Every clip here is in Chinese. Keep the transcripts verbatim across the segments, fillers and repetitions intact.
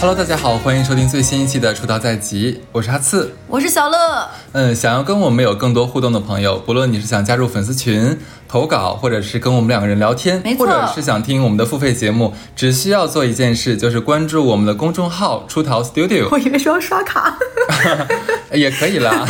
Hello， 大家好，欢迎收听最新一期的《出道在即》，我是哈刺，我是小乐。嗯，想要跟我们有更多互动的朋友，不论你是想加入粉丝群、投稿，或者是跟我们两个人聊天，或者是想听我们的付费节目，只需要做一件事，就是关注我们的公众号“出逃 Studio”。我以为是要刷卡，也可以啦。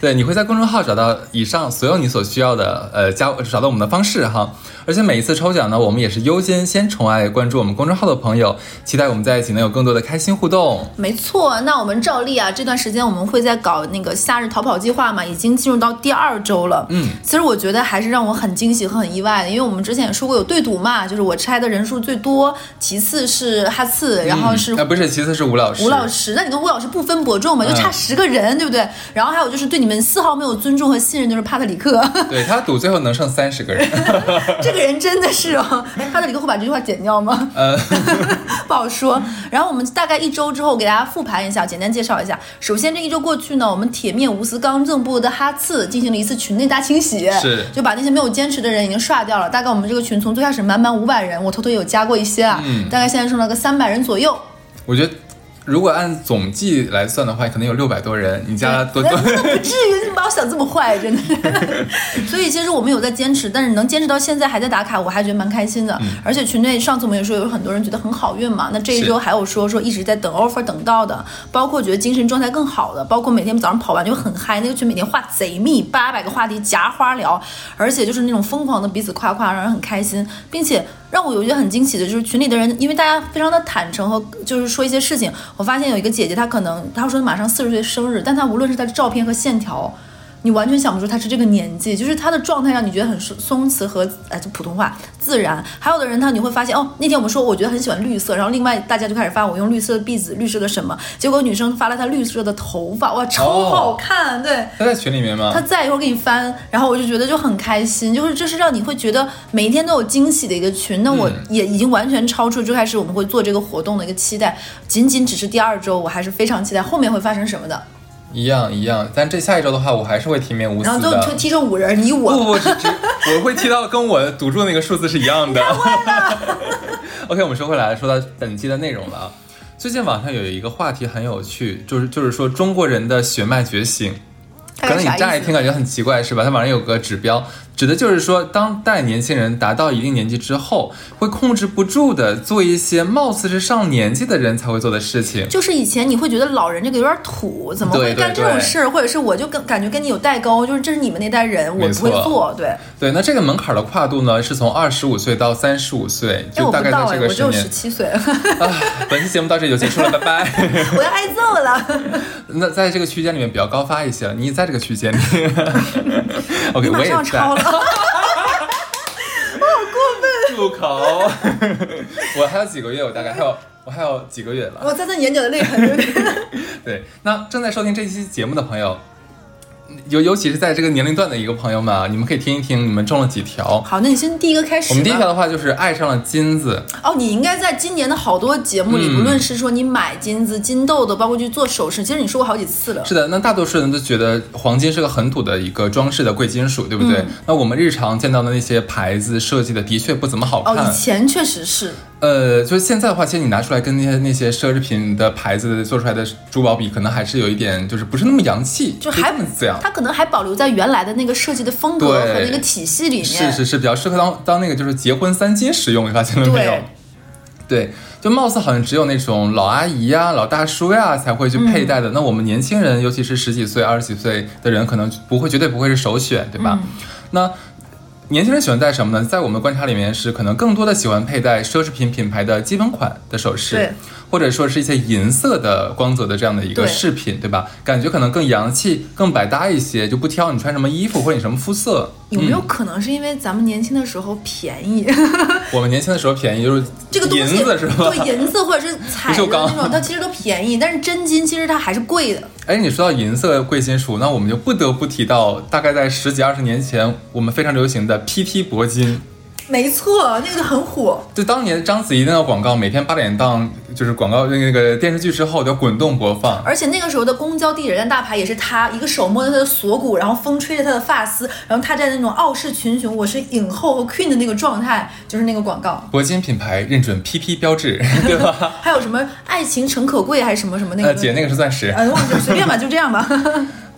对，你会在公众号找到以上所有你所需要的，呃，加找到我们的方式哈。而且每一次抽奖呢，我们也是优先先宠爱关注我们公众号的朋友，期待我们在一起能有更多的开心互动。没错，那我们照例啊，这段时间我们会在搞那个夏日逃跑计划嘛，已经进入到第二周了。嗯，其实我觉得还是让我很惊喜和很意外的，因为我们之前也说过有对赌嘛，就是我猜的人数最多，其次是哈刺，然后是、嗯啊、不是，其次是吴老师。吴老师，那你跟吴老师不分伯仲嘛，就差十个人、嗯，对不对？然后还有就是对你们丝毫没有尊重和信任，就是帕特里克。对，他赌最后能剩三十个人。这个。人真的是哦，他的里克会把这句话剪掉吗？呃，不好说。然后我们大概一周之后给大家复盘一下，简单介绍一下。首先这一周过去呢，我们铁面无私刚正不阿的哈刺进行了一次群内大清洗，是就把那些没有坚持的人已经刷掉了。大概我们这个群从最开始满满五百人，我偷偷有加过一些啊，嗯、大概现在剩了个三百人左右。我觉得。如果按总计来算的话，可能有六百多人。你家多多，那不至于，你把我想这么坏，真的是。所以其实我们有在坚持，但是能坚持到现在还在打卡，我还觉得蛮开心的。嗯、而且群内上次我们也说有很多人觉得很好运嘛，那这一周还有说说一直在等 offer 等到的，包括觉得精神状态更好的，包括每天早上跑完就很嗨，那个群每天话贼密，八百个话题夹花聊，而且就是那种疯狂的彼此夸夸，让人很开心，并且。让我有一个很惊喜的就是群里的人，因为大家非常的坦诚和就是说一些事情。我发现有一个姐姐，她可能她说马上四十岁生日，但她无论是她的照片和线条，你完全想不出她是这个年纪，就是她的状态让你觉得很松弛和哎，就普通话自然。还有的人她你会发现哦，那天我们说我觉得很喜欢绿色，然后另外大家就开始发我用绿色的篦子、绿色的什么，结果女生发了她绿色的头发，哇，超好看！哦、对，她在群里面吗？她在，一会儿给你翻。然后我就觉得就很开心，就是这是让你会觉得每一天都有惊喜的一个群。那我也已经完全超出最开始我们会做这个活动的一个期待，仅仅只是第二周，我还是非常期待后面会发生什么的。一样一样，但这下一周的话，我还是会提名无私的。然后就踢成五人，你我不不只只，我会踢到跟我赌注那个数字是一样的。OK， 我们说回来，说到本期的内容了啊。最近网上有一个话题很有趣，就是就是说中国人的血脉觉醒。可能你乍一听感觉很奇怪是吧？它网上有个指标，指的就是说当代年轻人达到一定年纪之后，会控制不住的做一些貌似是上年纪的人才会做的事情。就是以前你会觉得老人这个有点土，怎么会干这种事，对对对，或者是我就跟感觉跟你有代沟，就是这是你们那代人，我不会做。对对，那这个门槛的跨度呢，是从二十五岁到三十五岁，就大概在这个十年。我不到哎，我只有十七岁。啊，本期节目到这里就结束了，拜拜。我要挨揍了。那在这个区间里面比较高发一些，你在。这个区间里，OK， 我也在。我好过分！住口！我还有几个月，我大概还有，我还有几个月了。我在那眼角的泪痕。对，那正在收听这期节目的朋友。尤尤其是在这个年龄段的一个朋友们啊，你们可以听一听你们中了几条。好，那你先第一个开始。我们第一条的话就是爱上了金子。哦，你应该在今年的好多节目里，嗯、不论是说你买金子、金豆豆，包括去做首饰，其实你说过好几次了。是的，那大多数人都觉得黄金是个很土的一个装饰的贵金属，对不对？嗯、那我们日常见到的那些牌子设计的的确不怎么好看。哦，以前确实是。呃，就是现在的话，其实你拿出来跟那些那些奢侈品的牌子做出来的珠宝比，可能还是有一点，就是不是那么洋气，就还不这样。它可能还保留在原来的那个设计的风格和那个体系里面，是是是，比较适合当当那个就是结婚三金使用，你发现了没有？对，就貌似好像只有那种老阿姨呀、啊、老大叔呀、啊、才会去佩戴的、嗯。那我们年轻人，尤其是十几岁、二十几岁的人，可能不会，绝对不会是首选，对吧？嗯、那。年轻人喜欢戴什么呢？在我们观察里面是可能更多的喜欢佩戴奢侈品品牌的基本款的首饰，或者说是一些银色的光泽的这样的一个饰品， 对, 对吧？感觉可能更洋气、更百搭一些，就不挑你穿什么衣服或者你什么肤色。有没有可能是因为咱们年轻的时候便宜？我们年轻的时候便宜就是这个东西，银子是吧？对，银子或者是彩的那种，它其实都便宜，但是真金其实它还是贵的。哎，你说到银色贵金属，那我们就不得不提到，大概在十几二十年前，我们非常流行的 P T 铂金。没错，那个很火。就当年章子怡的那个广告，每天八点档就是广告那个电视剧之后叫滚动播放。而且那个时候的公交地铁站大牌也是她，一个手摸着她的锁骨，然后风吹着她的发丝，然后她在那种傲视群雄，我是影后和 queen 的那个状态，就是那个广告。铂金品牌认准 P P 标志，对吧？还有什么爱情诚可贵还是什么什么那个？呃，姐那个是钻石。嗯、呃，我就随便吧，就这样吧。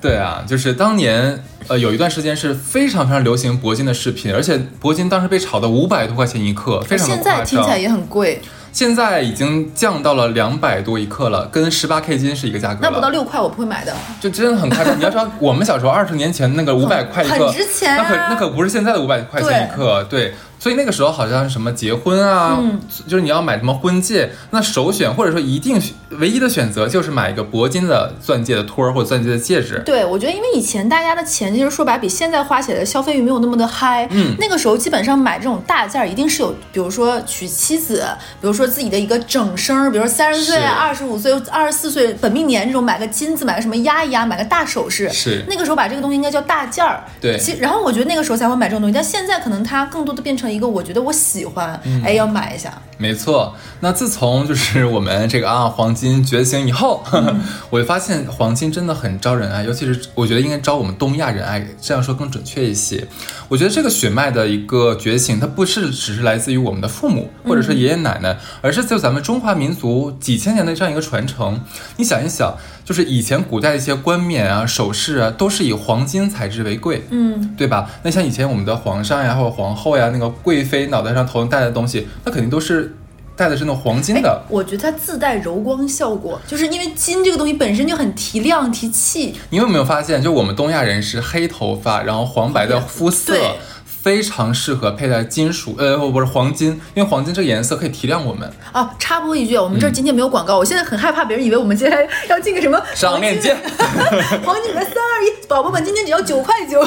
对啊，就是当年呃有一段时间是非常非常流行铂金的饰品，而且铂金当时被炒到五百多块钱一克，非常的夸张。现在听起来也很贵，现在已经降到了两百多一克了，跟十八 K 金是一个价格了。那不到六块我不会买的，就真的很夸张。你要知道我们小时候二十年前那个五百块一克很值钱、啊，那可那可不是现在的五百块钱一克，对。对，所以那个时候好像是什么结婚啊、嗯，就是你要买什么婚戒，那首选或者说一定唯一的选择就是买一个铂金的钻戒的托儿或者钻戒的戒指。对，我觉得因为以前大家的钱其实说白比现在花起来的消费欲没有那么的嗨，嗯，那个时候基本上买这种大件一定是有，比如说娶妻子，比如说自己的一个整生，比如说三十岁、二十五岁、二十四岁本命年这种买个金子，买个什么压一压，买个大首饰，是那个时候把这个东西应该叫大件儿。对，其然后我觉得那个时候才会买这种东西，但现在可能它更多的变成一个我觉得我喜欢、嗯、哎，要买一下。没错，那自从就是我们这个啊黄金觉醒以后、嗯、我发现黄金真的很招人爱，尤其是我觉得应该招我们东亚人爱，这样说更准确一些。我觉得这个血脉的一个觉醒，它不是只是来自于我们的父母或者是爷爷奶奶、嗯、而是就咱们中华民族几千年的这样一个传承。你想一想，就是以前古代的一些冠冕啊、首饰啊，都是以黄金材质为贵，嗯，对吧？那像以前我们的皇上呀，或者皇后呀，那个贵妃脑袋上头戴的东西，那肯定都是戴的是那种黄金的。我觉得它自带柔光效果，就是因为金这个东西本身就很提亮提气。你有没有发现，就我们东亚人是黑头发，然后黄白的肤色。对，非常适合佩戴金属，呃，不是黄金，因为黄金这个颜色可以提亮我们。啊，插播一句，我们这儿今天没有广告、嗯，我现在很害怕别人以为我们现在要进个什么上链接，黄金的三二一，宝宝们今天只要九块九。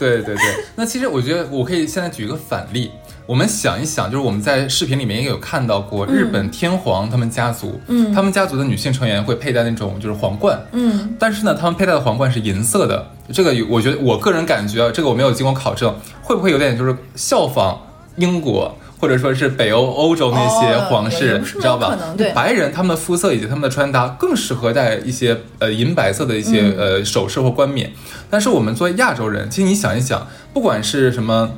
对对对，那其实我觉得我可以现在举一个反例。我们想一想，就是我们在视频里面也有看到过日本天皇他们家族，嗯，他们家族的女性成员会佩戴那种就是皇冠，嗯，但是呢，他们佩戴的皇冠是银色的，这个我觉得我个人感觉啊，这个我没有经过考证，会不会有点就是效仿英国？或者说是北欧欧洲那些皇室、哦、知道吧，对白人他们的肤色以及他们的穿搭更适合戴一些呃银白色的一些、嗯、呃首饰或冠冕。但是我们作为亚洲人，其实你想一想，不管是什么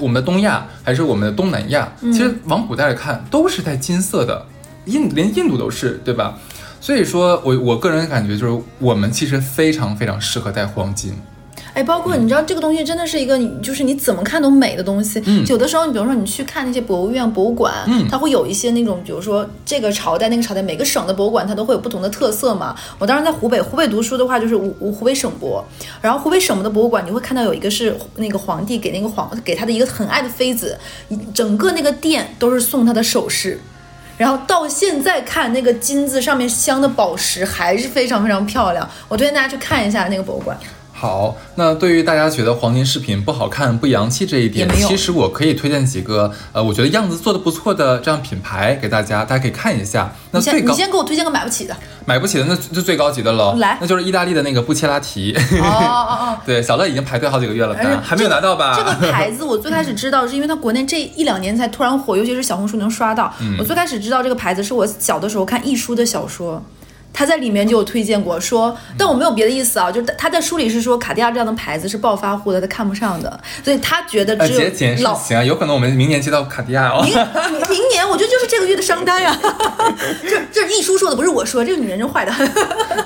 我们的东亚还是我们的东南亚、嗯、其实往古代来看都是戴金色的，印连印度都是，对吧？所以说我我个人感觉就是我们其实非常非常适合戴黄金。哎，包括你知道这个东西真的是一个，就是你怎么看都美的东西。嗯，有的时候你比如说你去看那些博物院、博物馆，嗯，它会有一些那种，比如说这个朝代、那个朝代，每个省的博物馆它都会有不同的特色嘛。我当时在湖北，湖北读书的话就是湖湖北省博，然后湖北省博的博物馆你会看到有一个是那个皇帝给那个皇给他的一个很爱的妃子，整个那个殿都是送他的首饰。然后到现在看那个金子上面镶的宝石还是非常非常漂亮，我推荐大家去看一下那个博物馆。好，那对于大家觉得黄金饰品不好看、不洋气这一点，其实我可以推荐几个，呃，我觉得样子做的不错的这样品牌给大家，大家可以看一下。那最高，你先给我推荐个买不起的。买不起的那就最高级的了，来，那就是意大利的那个布切拉提。哦哦哦，对，小乐已经排队好几个月了，还没有拿到吧？这个牌子我最开始知道是因为它国内这一两年才突然火，尤其是小红书能刷到。嗯、我最开始知道这个牌子是我小的时候看易舒的小说。他在里面就有推荐过，说但我没有别的意思啊，就是他在书里是说卡地亚这样的牌子是暴发户的，他看不上的，所以他觉得只有老、呃、行啊，有可能我们明年接到卡地亚哦，明明年我觉得就是这个月的商单啊，这这一书说的不是我说，这个女人真坏的。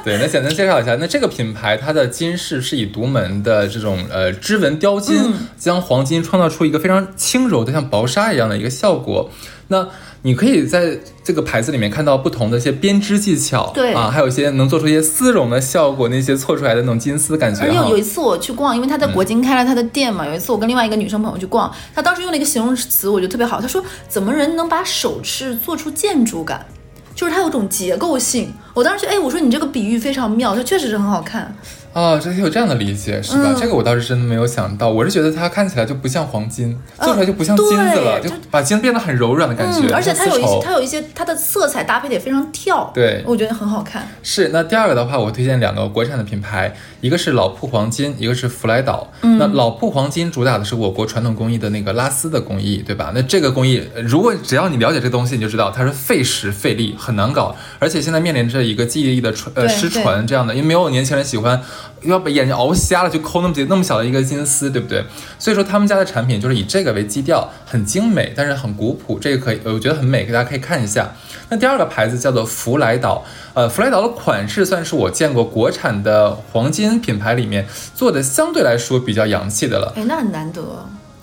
对，那简单介绍一下，那这个品牌它的金饰是以独门的这种呃织纹雕金、嗯、将黄金创造出一个非常轻柔的像薄纱一样的一个效果。那你可以在这个牌子里面看到不同的一些编织技巧，对啊，还有一些能做出一些丝绒的效果，那些错出来的那种金丝感觉。而且有一次我去逛，因为他在国金开了他的店嘛、嗯，有一次我跟另外一个女生朋友去逛，她当时用了一个形容词，我觉得特别好，她说怎么人能把首饰做出建筑感，就是它有种结构性。我当时就哎，我说你这个比喻非常妙，就确实是很好看。哦，这有这样的理解是吧、嗯？这个我倒是真的没有想到，我是觉得它看起来就不像黄金，啊、做出来就不像金子了，就把金变得很柔软的感觉。嗯、而且它有一些，它有一些它的色彩搭配得非常跳，对，我觉得很好看。是，那第二个的话，我推荐两个国产的品牌，一个是老铺黄金，一个是福来岛。嗯、那老铺黄金主打的是我国传统工艺的那个拉丝的工艺，对吧？那这个工艺，如果只要你了解这个东西，你就知道它是费时费力，很难搞，而且现在面临着一个技艺的传呃失传这样的，因为没有年轻人喜欢。要把眼睛熬瞎了，就抠那么那么小的一个金丝，对不对？所以说他们家的产品就是以这个为基调，很精美，但是很古朴，这个可以，我觉得很美，大家可以看一下。那第二个牌子叫做福来岛，呃，福来岛的款式算是我见过国产的黄金品牌里面做的相对来说比较洋气的了。哎，那很难得。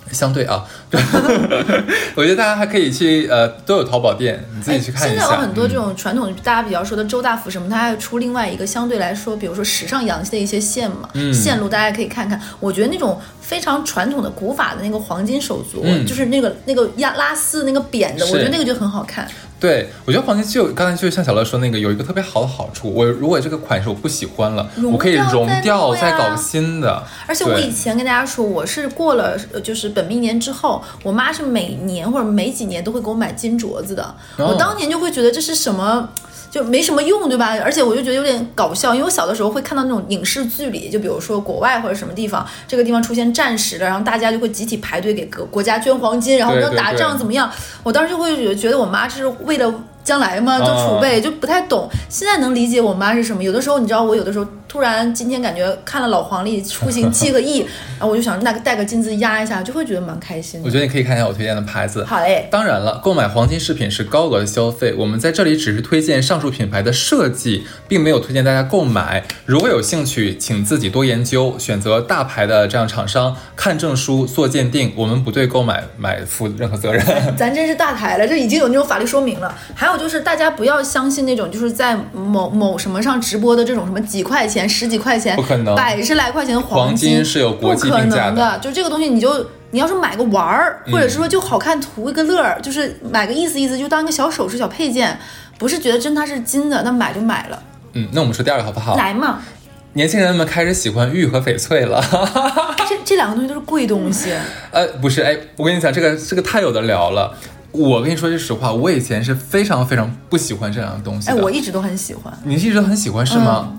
相对啊我觉得大家还可以去呃，都有淘宝店，你自己去看一下。现在有很多这种传统大家比较说的周大福什么、嗯、它还出另外一个相对来说比如说时尚洋气的一些线嘛、嗯、线路大家可以看看。我觉得那种非常传统的古法的那个黄金手镯、嗯、就是那个那个压拉丝那个扁的，我觉得那个就很好看。对，我觉得黄金就刚才就像小乐说那个有一个特别好的好处，我如果这个款式我不喜欢了，我可以融掉再搞新的。而且我以前跟大家说，我是过了就是本命年之后，我妈是每年或者每几年都会给我买金镯子的。我当年就会觉得这是什么，就没什么用，对吧？而且我就觉得有点搞笑，因为我小的时候会看到那种影视剧里，就比如说国外或者什么地方，这个地方出现战时了，然后大家就会集体排队给国家捐黄金，然后要打仗怎么样。对对对，我当时就会觉得我妈这是为了将来嘛，就储备、啊、就不太懂。现在能理解我妈是什么。有的时候你知道，我有的时候突然今天感觉看了老黄历出行七个亿然后我就想那个带个金子压一下，就会觉得蛮开心的。我觉得你可以看一下我推荐的牌子。好嘞。当然了，购买黄金饰品是高额的消费，我们在这里只是推荐上述品牌的设计，并没有推荐大家购买。如果有兴趣请自己多研究，选择大牌的这样厂商，看证书做鉴定，我们不对购买买负任何责任。咱真是大牌了，这已经有那种法律说明了。还有就是大家不要相信那种就是在某某什么上直播的这种什么几块钱十几块钱，不可能，百十来块钱的黄金，黄金是有国际定价 的, 的就这个东西你就你要是买个玩儿，或者是说就好看图一个乐、嗯、就是买个意思意思，就当一个小首饰小配件，不是觉得真它是金的那买就买了。嗯，那我们说第二个好不好？来嘛，年轻人们开始喜欢玉和翡翠了这, 这两个东西都是贵东西、嗯、呃，不是，哎，我跟你讲这个这个太有的聊了。我跟你说句实话，我以前是非常非常不喜欢这两个东西的。哎，我一直都很喜欢。你一直都很喜欢是吗？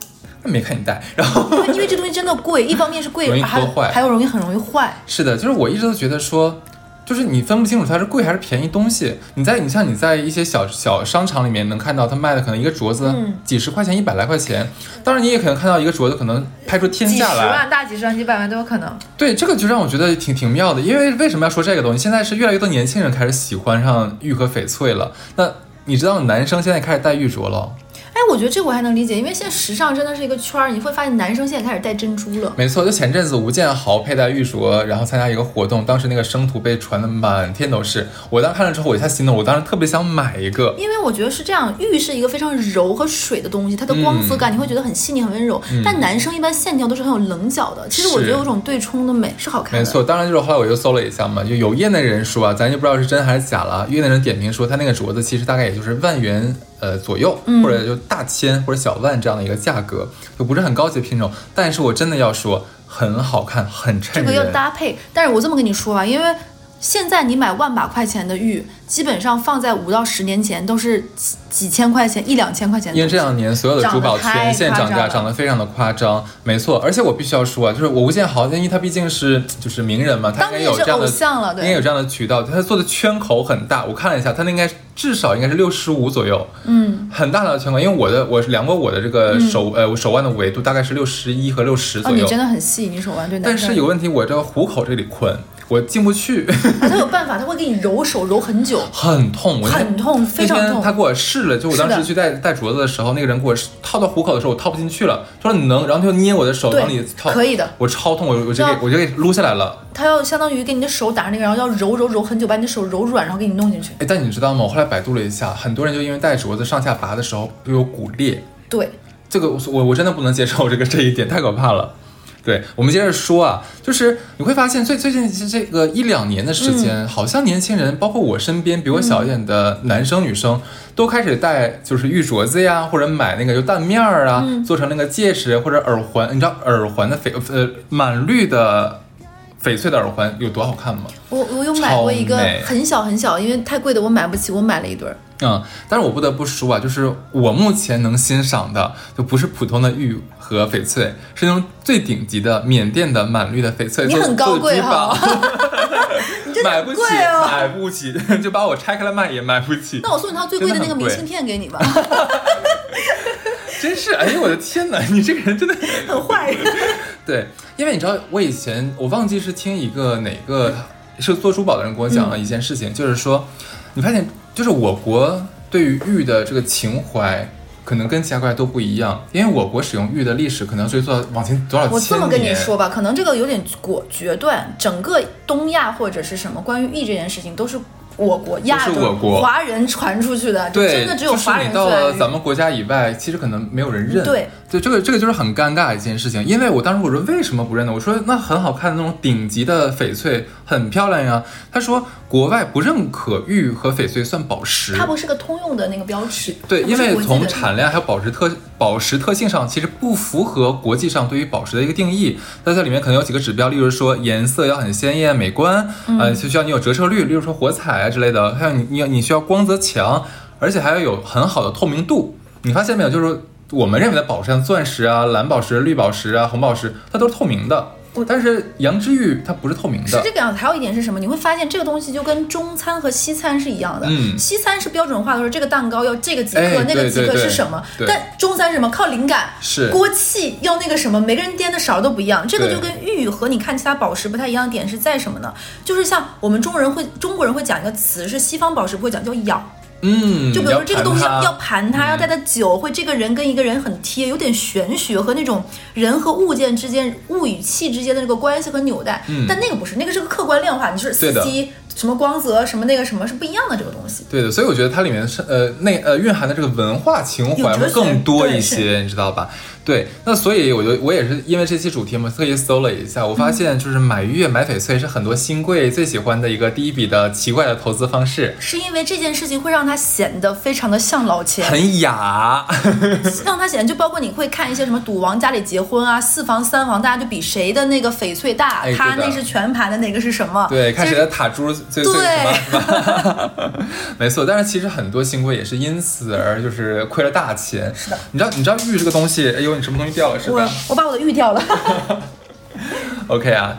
嗯，没看你戴。然后因为这东西真的贵，一方面是贵，容易破坏，还有容易很容易坏。是的，就是我一直都觉得说，就是你分不清楚它是贵还是便宜东西。你在你像你在一些小小商场里面能看到，它卖的可能一个镯子、嗯、几十块钱一百来块钱，当然你也可能看到一个镯子可能拍出天价来，几十万大几十万几百万都有可能。对，这个就让我觉得挺挺妙的。因为为什么要说这个东西？现在是越来越多年轻人开始喜欢上玉和翡翠了。那你知道男生现在开始戴玉镯了？哎，我觉得这我还能理解，因为现在时尚真的是一个圈儿，你会发现男生现在开始戴珍珠了。没错，就前阵子吴建豪佩戴玉镯，然后参加一个活动，当时那个生图被传的满天都是。我当时看了之后，我一下心动，我当时特别想买一个。因为我觉得是这样，玉是一个非常柔和水的东西，它的光泽感、嗯、你会觉得很细腻很温柔、嗯。但男生一般线条都是很有棱角的，其实我觉得有种对冲的美 是, 是好看的。没错，当然就是后来我就搜了一下嘛，就有业内人说啊，咱就不知道是真还是假了。业内人点评说，他那个镯子其实大概也就是万元。呃，左右或者就大千或者小万这样的一个价格，就不是很高级的品种，但是我真的要说很好看，很衬人。这个要搭配，但是我这么跟你说吧、啊，因为现在你买万把块钱的玉，基本上放在五到十年前都是几几千块钱、一两千块钱的。因为这两年所有的珠宝全线涨价，涨得非常的夸张。没错，而且我必须要说啊，就是我吴建豪，因为他毕竟是就是名人嘛，他应该有这样的，应该有这样的渠道，他做的圈口很大。我看了一下，他那应该。至少应该是六十五左右，嗯，很大的圈口，因为我的我量过我的这个手、嗯、呃手腕的维度大概是六十一和六十左右、哦。你真的很细，你手腕对。但是有问题，我这个虎口这里困，我进不去。啊、他有办法，他会给你揉手揉很久，很痛，我很痛，非常痛。他给我试了，就我当时去戴戴镯子的时候，那个人给我套到虎口的时候，我套不进去了。他说你能，然后他就捏我的手往里套，可以的。我超痛，我我就给我就给撸下来了。他要相当于给你的手打上那个，然后要揉揉揉很久，把你的手揉软，然后给你弄进去。哎，但你知道吗？我后来。百度了一下，很多人就因为戴镯子上下拔的时候会有骨裂。对，这个我我真的不能接受，这个这一点太可怕了。对，我们接着说啊，就是你会发现最最近这个一两年的时间、嗯、好像年轻人包括我身边比我小一点的男生、嗯、女生都开始戴就是玉镯子呀，或者买那个油蛋面啊、嗯、做成那个戒指或者耳环。你知道耳环的翡呃满绿的翡翠的耳环有多好看吗？我我有买过一个很小很小，因为太贵的我买不起，我买了一对儿。嗯，但是我不得不说啊，就是我目前能欣赏的就不是普通的玉和翡翠，是那种最顶级的缅甸的满绿的翡翠。你很高贵哈、哦、你真的很贵哦，买不起，买不起，就把我拆开了卖也买不起。那我送你套最贵的那个明信片给你吧。真是，哎呦我的天哪，你这个人真的很坏。对，因为你知道我以前我忘记是听一个哪个是做珠宝的人跟我讲了一件事情、嗯、就是说你发现就是我国对于玉的这个情怀可能跟其他国家都不一样，因为我国使用玉的历史可能追溯到往前多少千年。我这么跟你说吧，可能这个有点果决断，整个东亚或者是什么关于玉这件事情都是我国亚洲、就是、我国华人传出去的，对，真的只有华人。就是你到了咱们国家以外，其实可能没有人认。对，对，这个这个就是很尴尬的一件事情。因为我当时我说为什么不认呢？我说那很好看的那种顶级的翡翠很漂亮呀。他说国外不认可玉和翡翠算宝石，它不是个通用的那个标尺。对，因为从产量还有宝石特宝石特性上，其实不符合国际上对于宝石的一个定义。它在里面可能有几个指标，例如说颜色要很鲜艳美观，嗯、呃，就需要你有折射率，例如说火彩。之类的，还有你你你需要光泽强，而且还要有很好的透明度。你发现没有？就是我们认为的宝石，像钻石啊、蓝宝石、绿宝石啊、红宝石，它都是透明的。但是羊脂玉它不是透明的，是这个样子。还有一点是什么？你会发现这个东西就跟中餐和西餐是一样的。嗯，西餐是标准化的，说这个蛋糕要这个几克、哎，那个几克是什么？但中餐是什么？靠灵感，是锅气要那个什么，每个人颠的勺都不一样。这个就跟玉和你看其他宝石不太一样的点是在什么呢？就是像我们中人会中国人会讲一个词，是西方宝石不会讲，叫咬。嗯，就比如说这个东西要盘它，要带它久、嗯，会这个人跟一个人很贴，有点玄学和那种人和物件之间、物与气之间的那个关系和纽带。嗯，但那个不是，那个是个客观量化，你是四 D 什么光泽什么那个什么是不一样的这个东西。对的，所以我觉得它里面是呃那呃蕴含的这个文化情怀会更多一些，你知道吧？对，那所以我就我也是因为这期主题嘛，特意搜了一下，我发现就是买玉买翡翠是很多新贵最喜欢的一个第一笔的奇怪的投资方式，是因为这件事情会让它显得非常的像老钱，很雅，让它显得就包括你会看一些什么赌王家里结婚啊，四房三房，大家就比谁的那个翡翠大，哎、他那是全盘的，哪个是什么？对，看谁的塔珠最最什么？没错，但是其实很多新贵也是因此而就是亏了大钱。是的，你知道你知道玉这个东西，哎呦，你什么东西掉了是吧？我我把我的玉掉了。OK 啊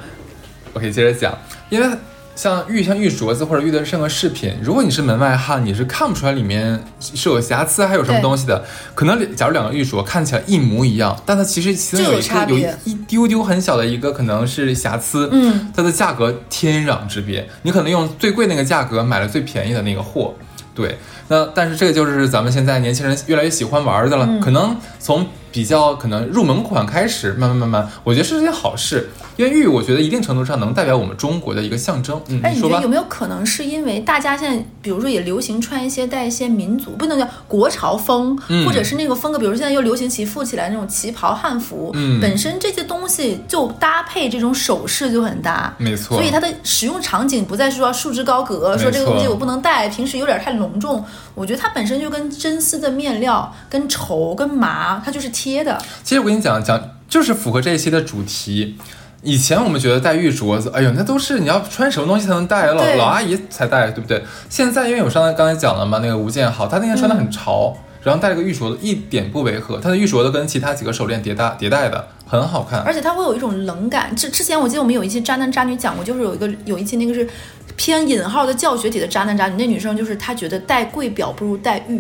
，OK， 接着讲，因为。像玉像玉镯子或者玉的任何饰品，如果你是门外汉，你是看不出来里面是有瑕疵还有什么东西的。可能假如两个玉镯看起来一模一样，但它其实其中有一个有一丢丢很小的一个可能是瑕疵，嗯，它的价格天壤之别，你可能用最贵那个价格买了最便宜的那个货。对，那但是这个就是咱们现在年轻人越来越喜欢玩的了，嗯、可能从比较可能入门款开始，慢慢慢慢，我觉得是件好事。因为玉，我觉得一定程度上能代表我们中国的一个象征。嗯，哎，你觉得有没有可能是因为大家现在，比如说也流行穿一些带一些民族，不能叫国潮风，嗯、或者是那个风格，比如现在又流行起富起来那种旗袍、汉服，嗯，本身这些东西就搭配这种首饰就很搭，没错。所以它的使用场景不再是说束之高阁，说这个东西我不能戴，平时有点太隆重。我觉得它本身就跟真丝的面料、跟绸、跟麻，它就是贴的。其实我跟你讲讲，就是符合这一期的主题。以前我们觉得戴玉镯子，哎呦，那都是你要穿什么东西才能戴，老老阿姨才戴，对不对？现在因为我上刚才讲了嘛，那个吴建豪，他那天穿的很潮，嗯、然后戴了个玉镯子，一点不违和。他的玉镯子跟其他几个手链叠搭叠戴的。很好看，而且它会有一种冷感。之之前我记得我们有一期渣男渣女讲过，就是有一个有一期那个是偏引号的教学体的渣男渣女，那女生就是她觉得戴贵表不如戴玉。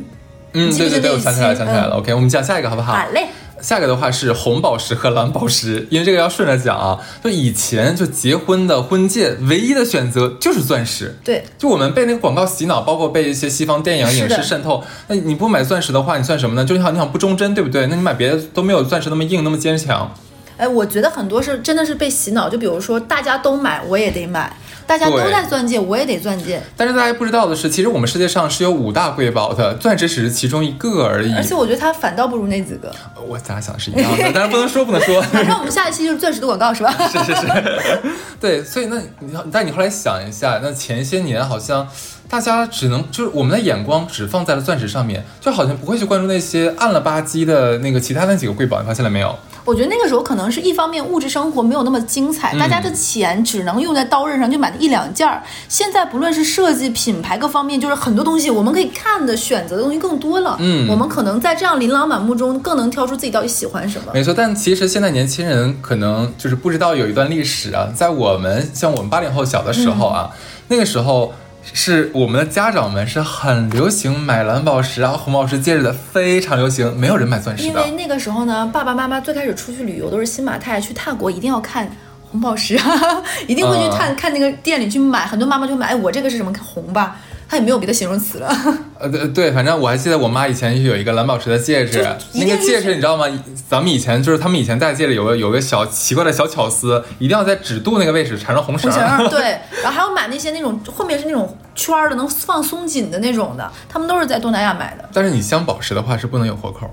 嗯，对对对，我想起来了，想起来了。嗯、OK， 我们讲下一个好不好？好嘞。下个的话是红宝石和蓝宝石，因为这个要顺着讲啊。就以前就结婚的婚戒唯一的选择就是钻石，对，就我们被那个广告洗脑，包括被一些西方电影影视渗透。那你不买钻石的话，你算什么呢？就你好，你好不忠贞，对不对？那你买别的都没有钻石那么硬，那么坚强。哎，我觉得很多是真的是被洗脑，就比如说大家都买我也得买，大家都在钻戒我也得钻戒。但是大家不知道的是，其实我们世界上是有五大瑰宝的，钻石只是其中一个而已。而且我觉得它反倒不如那几个。我咱俩想的是一样的，但是不能说不能说。反正我们下一期就是钻石的广告是吧？是是是。对，所以那你但你后来想一下，那前些年好像大家只能就是我们的眼光只放在了钻石上面，就好像不会去关注那些暗了吧唧的那个其他那几个瑰宝，你发现了没有？我觉得那个时候可能是一方面物质生活没有那么精彩，大家的钱只能用在刀刃上，就买了一两件儿。现在不论是设计、品牌各方面，就是很多东西我们可以看的、选择的东西更多了。嗯，我们可能在这样琳琅满目中，更能挑出自己到底喜欢什么。没错，但其实现在年轻人可能就是不知道有一段历史啊，在我们像我们八零后小的时候啊，嗯、那个时候。是我们的家长们是很流行买蓝宝石啊、红宝石戒指的，非常流行，没有人买钻石的。因为那个时候呢，爸爸妈妈最开始出去旅游都是新马泰，去泰国一定要看红宝石，哈哈，一定会去看、嗯、看那个店里去买。很多妈妈就买，哎，我这个是什么红吧？它也没有别的形容词了。呃，对对，反正我还记得我妈以前有一个蓝宝石的戒指，那个戒指你知道吗？咱们以前就是他们以前戴戒指有个有个小奇怪的小巧思，一定要在指肚那个位置缠上红绳。对，然后还要买那些那种后面是那种圈的，能放松紧的那种的，他们都是在东南亚买的。但是你镶宝石的话是不能有活口，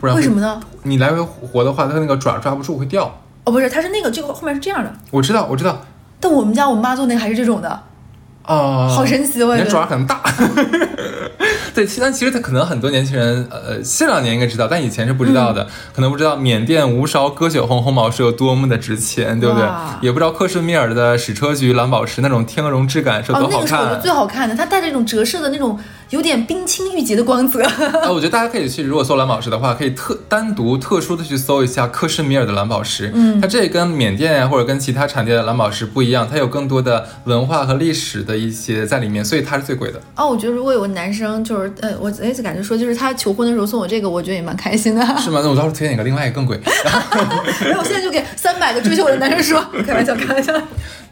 不然为什么呢？你来回活的话，它那个爪抓不住会掉。哦，不是，它是那个这个后面是这样的。我知道，我知道。但我们家我妈做那个还是这种的。哦，好神奇！我觉得你的爪很大。对，但其实他可能很多年轻人，呃，这两年应该知道，但以前是不知道的，嗯、可能不知道缅甸无勺鸽血红红宝石有多么的值钱，对不对？也不知道克什米尔的矢车菊蓝宝石那种天鹅绒质感是多好看。哦，那个是我觉得最好看的，它带着一种折射的那种有点冰清玉洁的光泽。呃，我觉得大家可以去，如果搜蓝宝石的话，可以特单独特殊的去搜一下克什米尔的蓝宝石。嗯，它这跟缅甸啊或者跟其他产地的蓝宝石不一样，它有更多的文化和历史的一些在里面，所以它是最贵的。哦，我觉得如果有个男生就是呃，我那次感觉说就是他求婚的时候送我这个，我觉得也蛮开心的。是吗？那我到时候推荐你个另外一个更贵。然后我现在就给三百个追求我的男生说，开玩笑，开玩笑。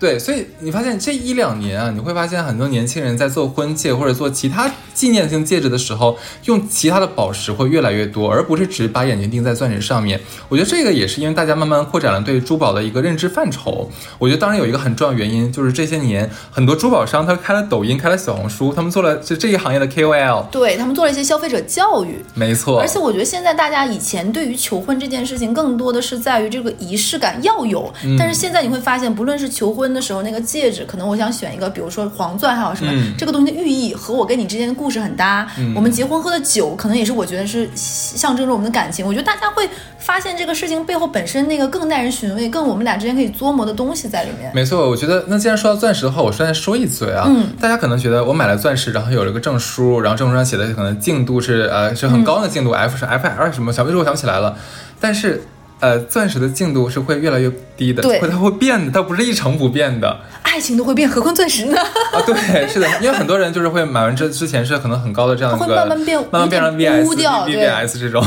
对，所以你发现这一两年啊，你会发现很多年轻人在做婚戒或者做其他纪念性戒指的时候，用其他的宝石会越来越多，而不是只把眼睛定在钻石上面。我觉得这个也是因为大家慢慢扩展了对珠宝的一个认知范畴。我觉得当然有一个很重要的原因，就是这些年很多珠宝商他开了抖音，开了小红书，他们做了就这一行业的 K O L， 对，他们做了一些消费者教育。没错，而且我觉得现在大家以前对于求婚这件事情更多的是在于这个仪式感要有、嗯、但是现在你会发现不论是求婚的时候那个戒指，可能我想选一个比如说黄钻还有什么、嗯、这个东西的寓意和我跟你之间的故事很搭、嗯、我们结婚喝的酒可能也是我觉得是象征着我们的感情。我觉得大家会发现这个事情背后本身那个更耐人寻味，更我们俩之间可以琢磨的东西在里面。没错，我觉得那既然说到钻石的话，我顺便说一嘴啊、嗯、大家可能觉得我买了钻石然后有了个证书，然后证书上写的可能净度是呃是很高的净度、嗯、F 是 F I R 什么小秘书我想不起来了，但是呃，钻石的净度是会越来越低的，对，它会变的，它不是一成不变的。爱情都会变，何况钻石呢？啊，对，是的，因为很多人就是会买完这之前是可能很高的这样一个，它会慢慢变，慢慢变成 V B S 这种。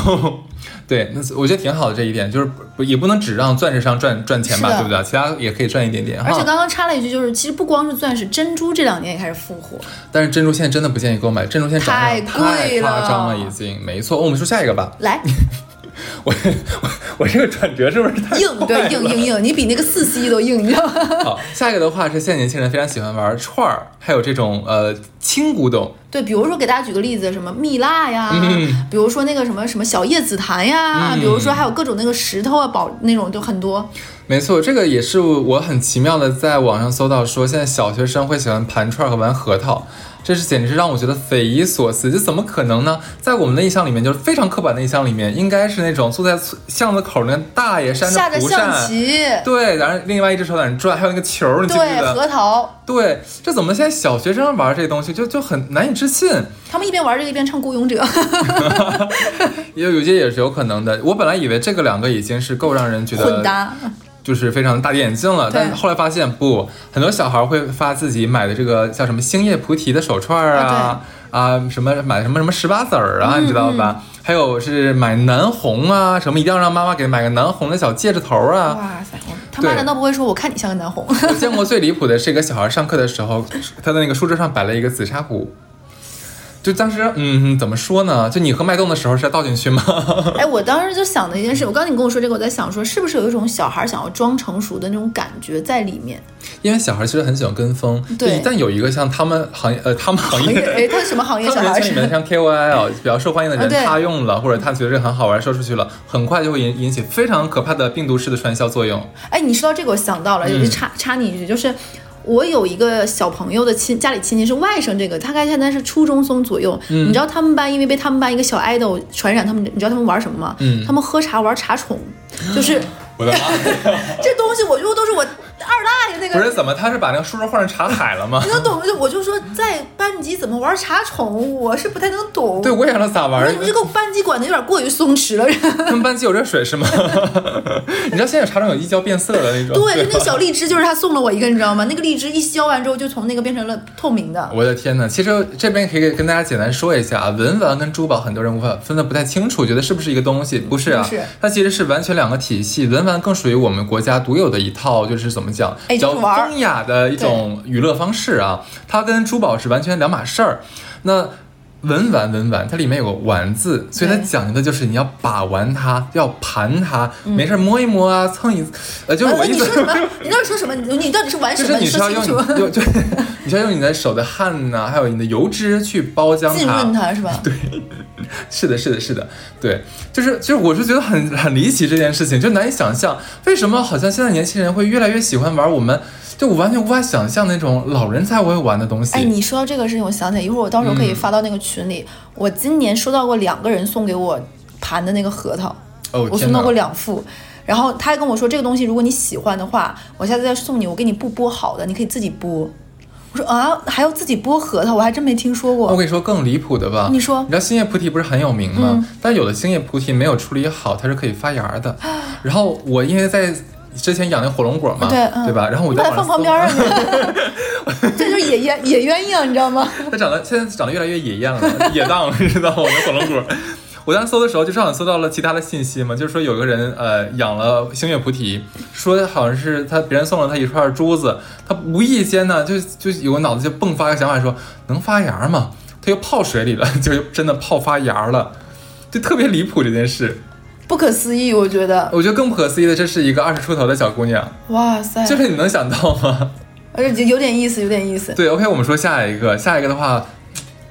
对，那我觉得挺好的这一点，就是也不能只让钻石上赚赚钱吧，对不对？其他也可以赚一点点。而且刚刚插了一句，就是其实不光是钻石，珍珠这两年也开始复活。但是珍珠现在真的不建议购买，珍珠现在涨太贵了，太夸张了，已经没错、哦。我们说下一个吧，来。我我我这个转折是不是太硬？对，硬硬硬，你比那个四 C 都硬，你知道吗？好，下一个的话是现在年轻人非常喜欢玩串儿，还有这种呃轻古董。对，比如说给大家举个例子，什么蜜蜡呀，嗯、比如说那个什么什么小叶紫檀呀、嗯，比如说还有各种那个石头啊宝那种，就很多。没错，这个也是我很奇妙的在网上搜到说，现在小学生会喜欢盘串和玩核桃。这是简直是让我觉得匪夷所思，这怎么可能呢？在我们的印象里面，就是非常刻板的印象里面，应该是那种坐在巷子口那大爷扇着蒲扇，对，然后另外一只手在那转，还有那个球，你记不记得？对，核桃。对，这怎么现在小学生玩这东西就就很难以置信？他们一边玩这个一边唱《孤勇者》，也有些也是有可能的。我本来以为这个两个已经是够让人觉得混搭。就是非常大的眼镜了，但是后来发现不，很多小孩会发自己买的这个叫什么星夜菩提的手串啊，啊、呃、什么买什么什么十八子儿啊、嗯，你知道吧？还有是买南红啊，什么一定要让妈妈给买个南红的小戒指头啊。哇塞，他妈难道不会说我看你像个南红？我见过最离谱的是一个小孩上课的时候，他的那个书桌上摆了一个紫砂壶。就当时嗯怎么说呢，就你和脉动的时候是要倒进去吗？哎，我当时就想的一件事，我刚才你跟我说这个，我在想说是不是有一种小孩想要装成熟的那种感觉在里面，因为小孩其实很喜欢跟风，对，一旦有一个像他们行业呃他们行业哎，他是什么行业小孩，他们人群里面像 K O L 比较受欢迎的人、嗯、他用了或者他觉得这很好玩说出去了，很快就会引引起非常可怕的病毒式的传销作用。哎，你说到这个我想到了，有一插插你一句，就是我有一个小朋友的亲家里亲戚是外甥，这个大概现在是初中生左右、嗯、你知道他们班因为被他们班一个小 idol 传染，他们你知道他们玩什么吗、嗯、他们喝茶玩茶宠，就是、嗯、我的妈这东西我就都是我二大爷那个不是怎么，他是把那个叔叔换成茶海了吗？你能懂？我就说在班级怎么玩茶宠，我是不太能懂。对，我也让他咋玩。你们这个班级管的有点过于松弛了。他们班级有热水是吗？你知道现在茶宠有一浇变色的那种。对，那个小荔枝就是他送了我一个，你知道吗？那个荔枝一浇完之后，就从那个变成了透明的。我的天哪！其实这边可以跟大家简单说一下啊，文玩跟珠宝很多人无法分得不太清楚，觉得是不是一个东西？不是啊，是它其实是完全两个体系。文玩更属于我们国家独有的一套，就是怎么。讲比较风雅的一种娱乐方式啊，它跟珠宝是完全两码事儿。那文玩文玩它里面有个玩字，所以它讲究的就是你要把玩它，要盘它、嗯、没事摸一摸啊，蹭一呃，就是我意思、啊、你到底说什么？你到底是玩什么？就是你是要用你就你是要用你的手的汗呐、啊，还有你的油脂去包浆它，浸润它是吧？对，是的，是的，是的，对，就是就是，我是觉得很很离奇这件事情，就难以想象为什么好像现在年轻人会越来越喜欢玩我们。就我完全无法想象那种老人才会玩的东西。哎，你说到这个事情，我想起来，一会儿我到时候可以发到那个群里。嗯、我今年收到过两个人送给我盘的那个核桃，哦、我送到过两副。然后他还跟我说，这个东西如果你喜欢的话，我下次再送你，我给你不剥好的，你可以自己剥。我说啊，还要自己剥核桃，我还真没听说过。我跟你说更离谱的吧，你说，你知道星夜菩提不是很有名吗？嗯、但有的星夜菩提没有处理好，它是可以发芽的。然后我因为在。之前养那火龙果嘛，对、嗯、对吧？然后我就把它放旁边了，这就是野鸳野鸳鸯，你知道吗？它长得现在长得越来越野艳了，野荡，你知道吗？我的火龙果，我当时搜的时候，就是好像搜到了其他的信息嘛，就是说有个人呃养了星月菩提，说好像是他别人送了他一串珠子，他无意间呢就就有个脑子就迸发个想法说能发芽吗？他又泡水里了，就真的泡发芽了，就特别离谱这件事。不可思议，我觉得，我觉得更不可思议的，这是一个二十出头的小姑娘，哇塞，这是你能想到吗？而且有点意思，有点意思。对 ，OK， 我们说下一个，下一个的话，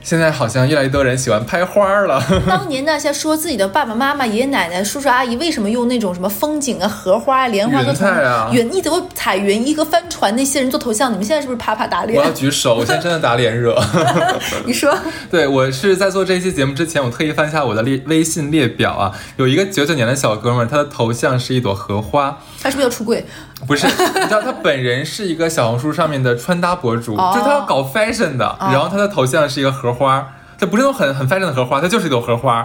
现在好像越来越多人喜欢拍花了。当年那些说自己的爸爸妈妈、爷爷奶奶、叔叔阿姨为什么用那种什么风景啊、荷花啊、莲花做头像，云一朵彩云一个帆船，那些人做头像，你们现在是不是啪啪打脸？我要举手，我现在真的打脸热。你说？对，我是在做这期节目之前，我特意翻一下我的列微信列表啊，有一个九九年的小哥们，他的头像是一朵荷花。他是不是要出柜？不是，你知道他本人是一个小红书上面的穿搭博主，就是他要搞 fashion 的，然后他的头像是一个荷花。荷花，它不是那种很很 fashion 的荷花，它就是一朵荷花。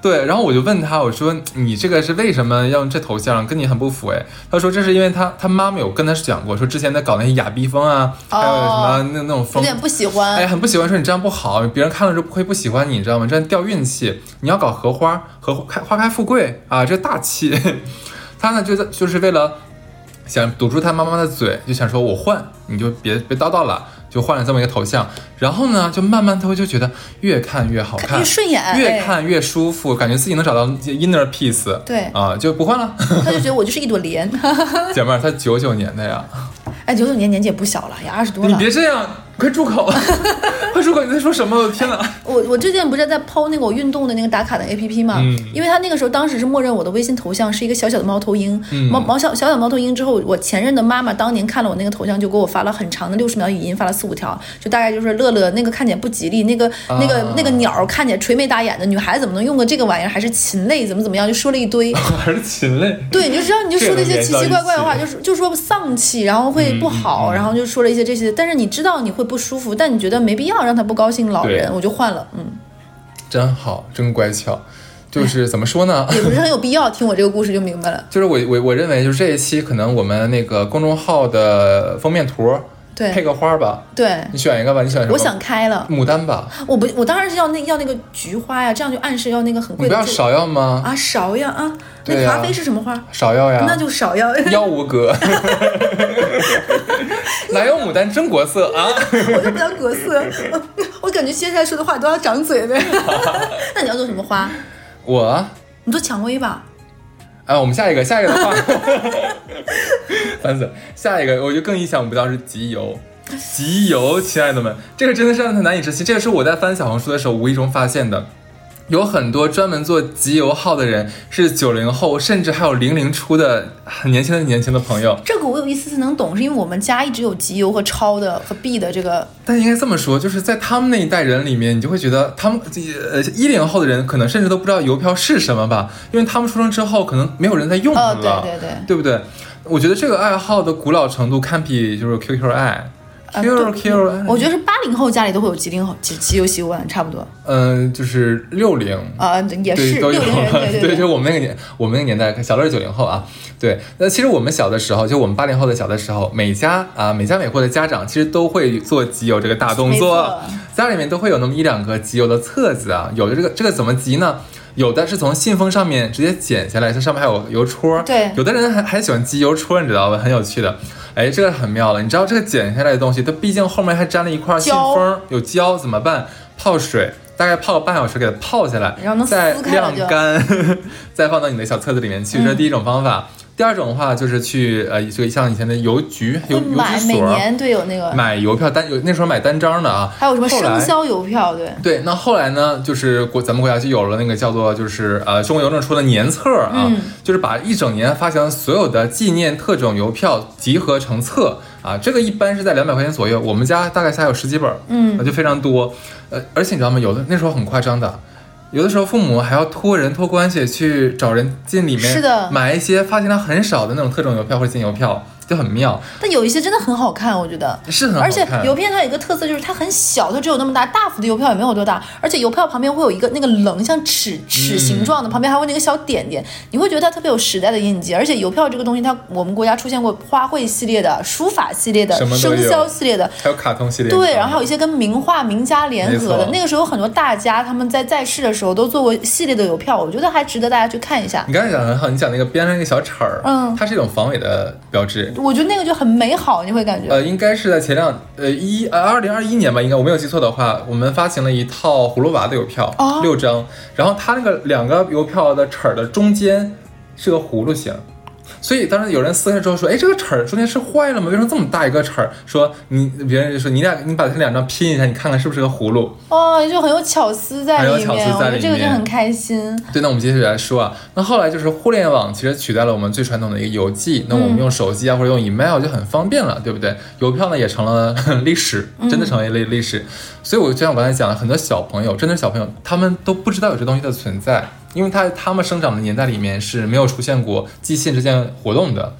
对，然后我就问他，我说你这个是为什么要用这头像，跟你很不符哎。他说这是因为他他妈妈有跟他讲过，说之前他搞那些亚逼风啊，还有什么那那种风，有点不喜欢，哎，很不喜欢，说你这样不好，别人看了就不会不喜欢你，你知道吗？这样掉运气。你要搞荷花，荷花开花开富贵啊，这大气。他呢就就是为了想堵住他妈妈的嘴，就想说我换，你就别别叨叨了。就换了这么一个头像，然后呢就慢慢他就觉得越看越好看，越顺眼，越看越舒服、哎、感觉自己能找到 inner peace， 对啊，就不换了。他就觉得我就是一朵莲。姐妹，他九九年的呀，哎，九九年年纪也不小了，也二十多了。你别这样，快住口快住口，你在说什么？我天哪、哎、我我之前不是在抛那个我运动的那个打卡的 A P P 吗、嗯、因为他那个时候当时是默认我的微信头像是一个小小的猫头鹰、嗯、毛毛小小小猫头鹰之后，我前任的妈妈当年看了我那个头像，就给我发了很长的六十秒语音，发了四五条，就大概就是乐乐那个看起来不吉利，那个那个、啊、那个鸟看起来垂眉打眼的，女孩子怎么能用个这个玩意儿，还是禽类，怎么怎么样，就说了一堆。还是禽类？对，你就知道，你就说了一些奇奇怪怪的话，就是就说丧气，然后会不好、嗯、然后就说了一些这些，但是你知道你会不舒服，但你觉得没必要让他不高兴，老人我就换了。嗯，真好，真乖巧，就是怎么说呢，也不是很有必要。听我这个故事就明白了。就是我我我认为就是这一期可能我们那个公众号的封面图。对，配个花吧。对，你选一个吧，你选什么？我想开了，牡丹吧。我不，我当然是要那要那个菊花呀，这样就暗示要那个很贵的。你不要芍药吗？啊，芍药啊，那咖啡是什么花？芍药呀。那就芍药。药无格。哪有牡丹真国色啊？我就不要国色。我感觉接下来说的话都要长嘴呗。那你要做什么花？我你做蔷薇吧。啊，我们下一个下一个的话番子下一个我就更意想不到是集邮。集邮，亲爱的们，这个真的是让他难以置信。这个是我在翻小红书的时候无意中发现的，有很多专门做集邮号的人是九零后，甚至还有零零初的很年轻的年轻的朋友。这个我有一丝丝能懂，是因为我们家一直有集邮和抄的和币的这个。但应该这么说，就是在他们那一代人里面，你就会觉得他们呃一零后的人可能甚至都不知道邮票是什么吧，因为他们出生之后可能没有人在用了，哦、对对对，对不对？我觉得这个爱好的古老程度堪比就是 Q Q 爱。Q Q， 我觉得是八零后家里都会有集零后集集邮习惯，差不多。嗯，就是六零啊，也是六零人，对对对，就我们那个年，我们那个年代，小乐是九零后啊。对，那其实我们小的时候，就我们八零后的小的时候，每家啊，每家每户的家长其实都会做集邮这个大动作，家里面都会有那么一两个集邮的册子啊。有的这个这个怎么集呢？有的是从信封上面直接剪下来，它上面还有邮戳。对，有的人还还喜欢集邮戳，你知道吧？很有趣的。哎，这个很妙了，你知道这个剪下来的东西，它毕竟后面还粘了一块信封，有胶怎么办？泡水，大概泡个半小时，给它泡下来，然后再晾干，呵呵，再放到你的小册子里面去。嗯、这是第一种方法。第二种的话就是去呃，就像以前的邮局、邮邮局所，每年对有那个买邮票单，有那时候买单张的啊，还有什么生肖邮票，对对。那后来呢，就是国咱们国家就有了那个叫做就是呃中国邮政出的年册啊，嗯、就是把一整年发行所有的纪念特种邮票集合成册啊，这个一般是在两百块钱左右，我们家大概下有十几本，嗯，那就非常多。呃，而且你知道吗？有的那时候很夸张的。有的时候父母还要托人托关系去找人进里面买一些发行量很少的那种特种邮票或者新邮票，就很妙。但有一些真的很好看，我觉得是很好看。而且邮票它有一个特色就是它很小，它只有那么大，大幅的邮票也没有多大。而且邮票旁边会有一个那个棱，像齿齿形状的，嗯、旁边还会那个小点点，你会觉得它特别有时代的印记。而且邮票这个东西它，它我们国家出现过花卉系列的、书法系列的、生肖系列的，还有卡通系列的。对，然后还有一些跟名画名家联合的。那个时候很多大家他们在在世的时候都做过系列的邮票，我觉得还值得大家去看一下。你刚才讲的很好，你讲那个边上那个小齿儿，嗯，它是一种防伪的标志。我觉得那个就很美好，你会感觉呃，应该是在前两呃一呃二零二一年吧，应该我没有记错的话，我们发行了一套葫芦娃的邮票，哦、六张，然后它那个两个邮票的齿儿的中间是个葫芦形，所以当时有人撕开之后说，哎，这个齿儿中间是坏了吗？为什么这么大一个齿儿？说你别人就说你俩你把它两张拼一下，你看看是不是个葫芦？哦，就很有巧思在里面，巧思在里面，我觉得这个就很开心。对，那我们接着来说啊，那后来就是互联网其实取代了我们最传统的一个邮寄，那我们用手机啊、嗯、或者用 email 就很方便了，对不对？邮票呢也成了历史，真的成了历历史。嗯、所以我就像我刚才讲的，很多小朋友，真的小朋友，他们都不知道有这东西的存在。因为他他们生长的年代里面是没有出现过寄信这件活动的，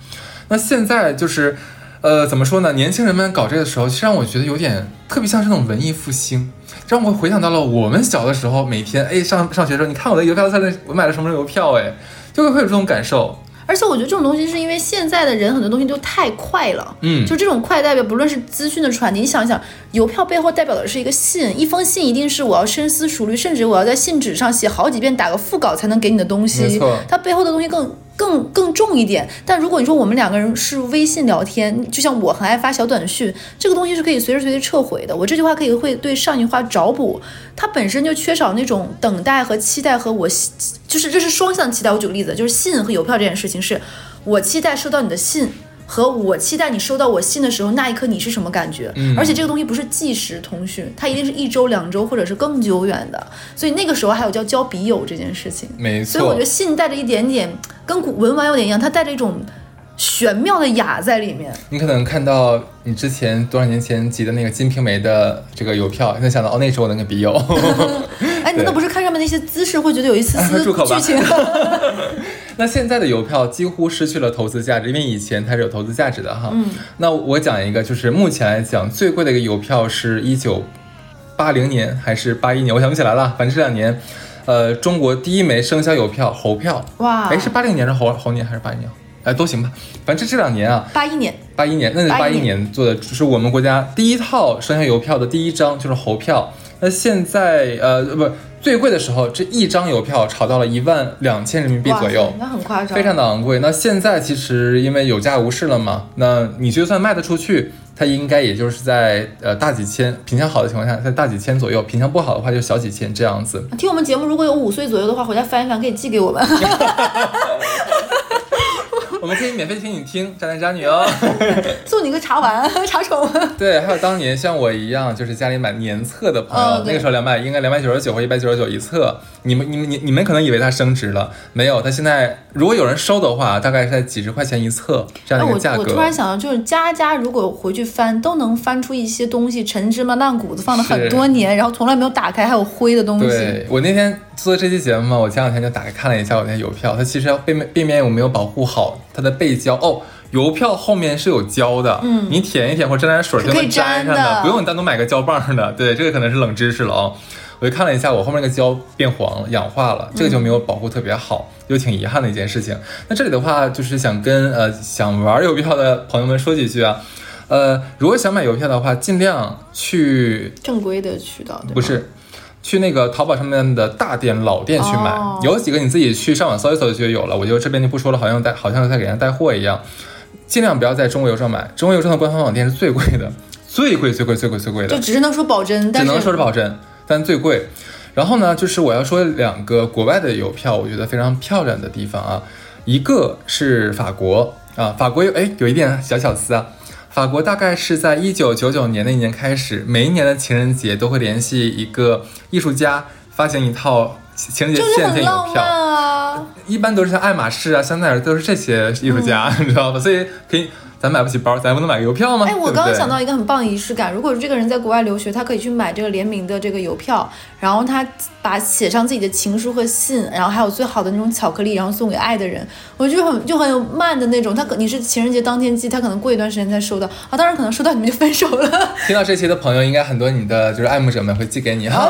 那现在就是，呃，怎么说呢？年轻人们搞这个时候，其实让我觉得有点特别像这种文艺复兴，让我回想到了我们小的时候，每天哎上上学的时候，你看我的邮票在那，我买了什么邮票，哎，就会有这种感受。而且我觉得这种东西是因为现在的人很多东西都太快了，嗯，就这种快代表不论是资讯的传递，你想想邮票背后代表的是一个信，一封信一定是我要深思熟虑，甚至我要在信纸上写好几遍打个副稿才能给你的东西，没错，它背后的东西更更更重一点。但如果你说我们两个人是微信聊天，就像我很爱发小短讯，这个东西是可以随时随地撤回的，我这句话可以会对上一句话找补，它本身就缺少那种等待和期待，和我就是这是双向期待。我举个例子，就是信和邮票这件事情，是我期待收到你的信和我期待你收到我信的时候那一刻你是什么感觉，嗯、而且这个东西不是即时通讯，它一定是一周两周或者是更久远的，所以那个时候还有叫交笔友这件事情，没错。所以我觉得信带着一点点跟古文玩有点一样，它带着一种玄妙的雅在里面。你可能看到你之前多少年前集的那个《金瓶梅》的这个邮票，你想到哦，那时候那个笔友哎，难道不是看上面那些姿势会觉得有一丝丝剧情？那现在的邮票几乎失去了投资价值，因为以前它是有投资价值的哈。嗯，那我讲一个，就是目前来讲最贵的一个邮票是一九八零年还是八一年，我想不起来了，反正这两年，呃，中国第一枚生肖邮票猴票，哇，哎，是八零年是猴猴年还是八一年？哎，都行吧，反正这两年啊，八一年，八一年，那是八一年做的，就是我们国家第一套生肖邮票的第一张就是猴票。那现在呃不最贵的时候，这一张邮票炒到了一万两千人民币左右，那很夸张，非常的昂贵。那现在其实因为有价无市了嘛，那你就算卖得出去，它应该也就是在呃大几千，品相好的情况下在大几千左右，品相不好的话就小几千这样子。听我们节目如果有五岁左右的话，回家翻一翻可以寄给我们。我们可以免费听你听渣男渣女哦，送你个茶碗茶宠。对，还有当年像我一样就是家里买年册的朋友、哦、那个时候两百应该两百九十九或一百九十九一册，你们你们你们可能以为它升值了，没有，它现在如果有人收的话大概是在几十块钱一册这样的一个价格、啊、我, 我突然想到就是家家如果回去翻都能翻出一些东西，陈芝麻烂谷子放了很多年然后从来没有打开还有灰的东西。对，我那天做这期节目嘛，我前两天就打开看了一下我那邮票，它其实要背面背面有没有保护好它的背胶哦，邮票后面是有胶的，嗯，你舔一舔或沾沾水就能粘上的，不用你单独买个胶棒的。对，这个可能是冷知识了哦。我就看了一下，我后面那个胶变黄了，氧化了，这个就没有保护特别好，就挺遗憾的一件事情。那这里的话，就是想跟呃想玩邮票的朋友们说几句啊。呃，如果想买邮票的话，尽量去正规的渠道，不是。去那个淘宝上面的大店老店去买、哦、有几个你自己去上网搜一搜就有了，我就这边就不说了，好像带好像在给人家带货一样。尽量不要在中国邮政买，中国邮政的官方网店是最贵的，最贵最贵最贵最贵的，就只能说保真，但是只能说是保真，但最贵。然后呢，就是我要说两个国外的邮票我觉得非常漂亮的地方啊，一个是法国啊，法国哎有一点小巧思啊，法国大概是在一九九九年那年开始，每一年的情人节都会联系一个艺术家发行一套情人节限定邮票、啊、一般都是像爱马仕啊、香奈儿都是这些艺术家、嗯、你知道吧？所以可以咱买不起包，咱不能买个邮票吗？哎，我刚刚想到一个很棒的仪式感，如果这个人在国外留学，他可以去买这个联名的这个邮票，然后他把写上自己的情书和信，然后还有最好的那种巧克力，然后送给爱的人。我就很就很有慢的那种，他可你是情人节当天寄，他可能过一段时间才收到啊，当然可能收到你们就分手了。听到这期的朋友，应该很多你的就是爱慕者们会寄给你哈。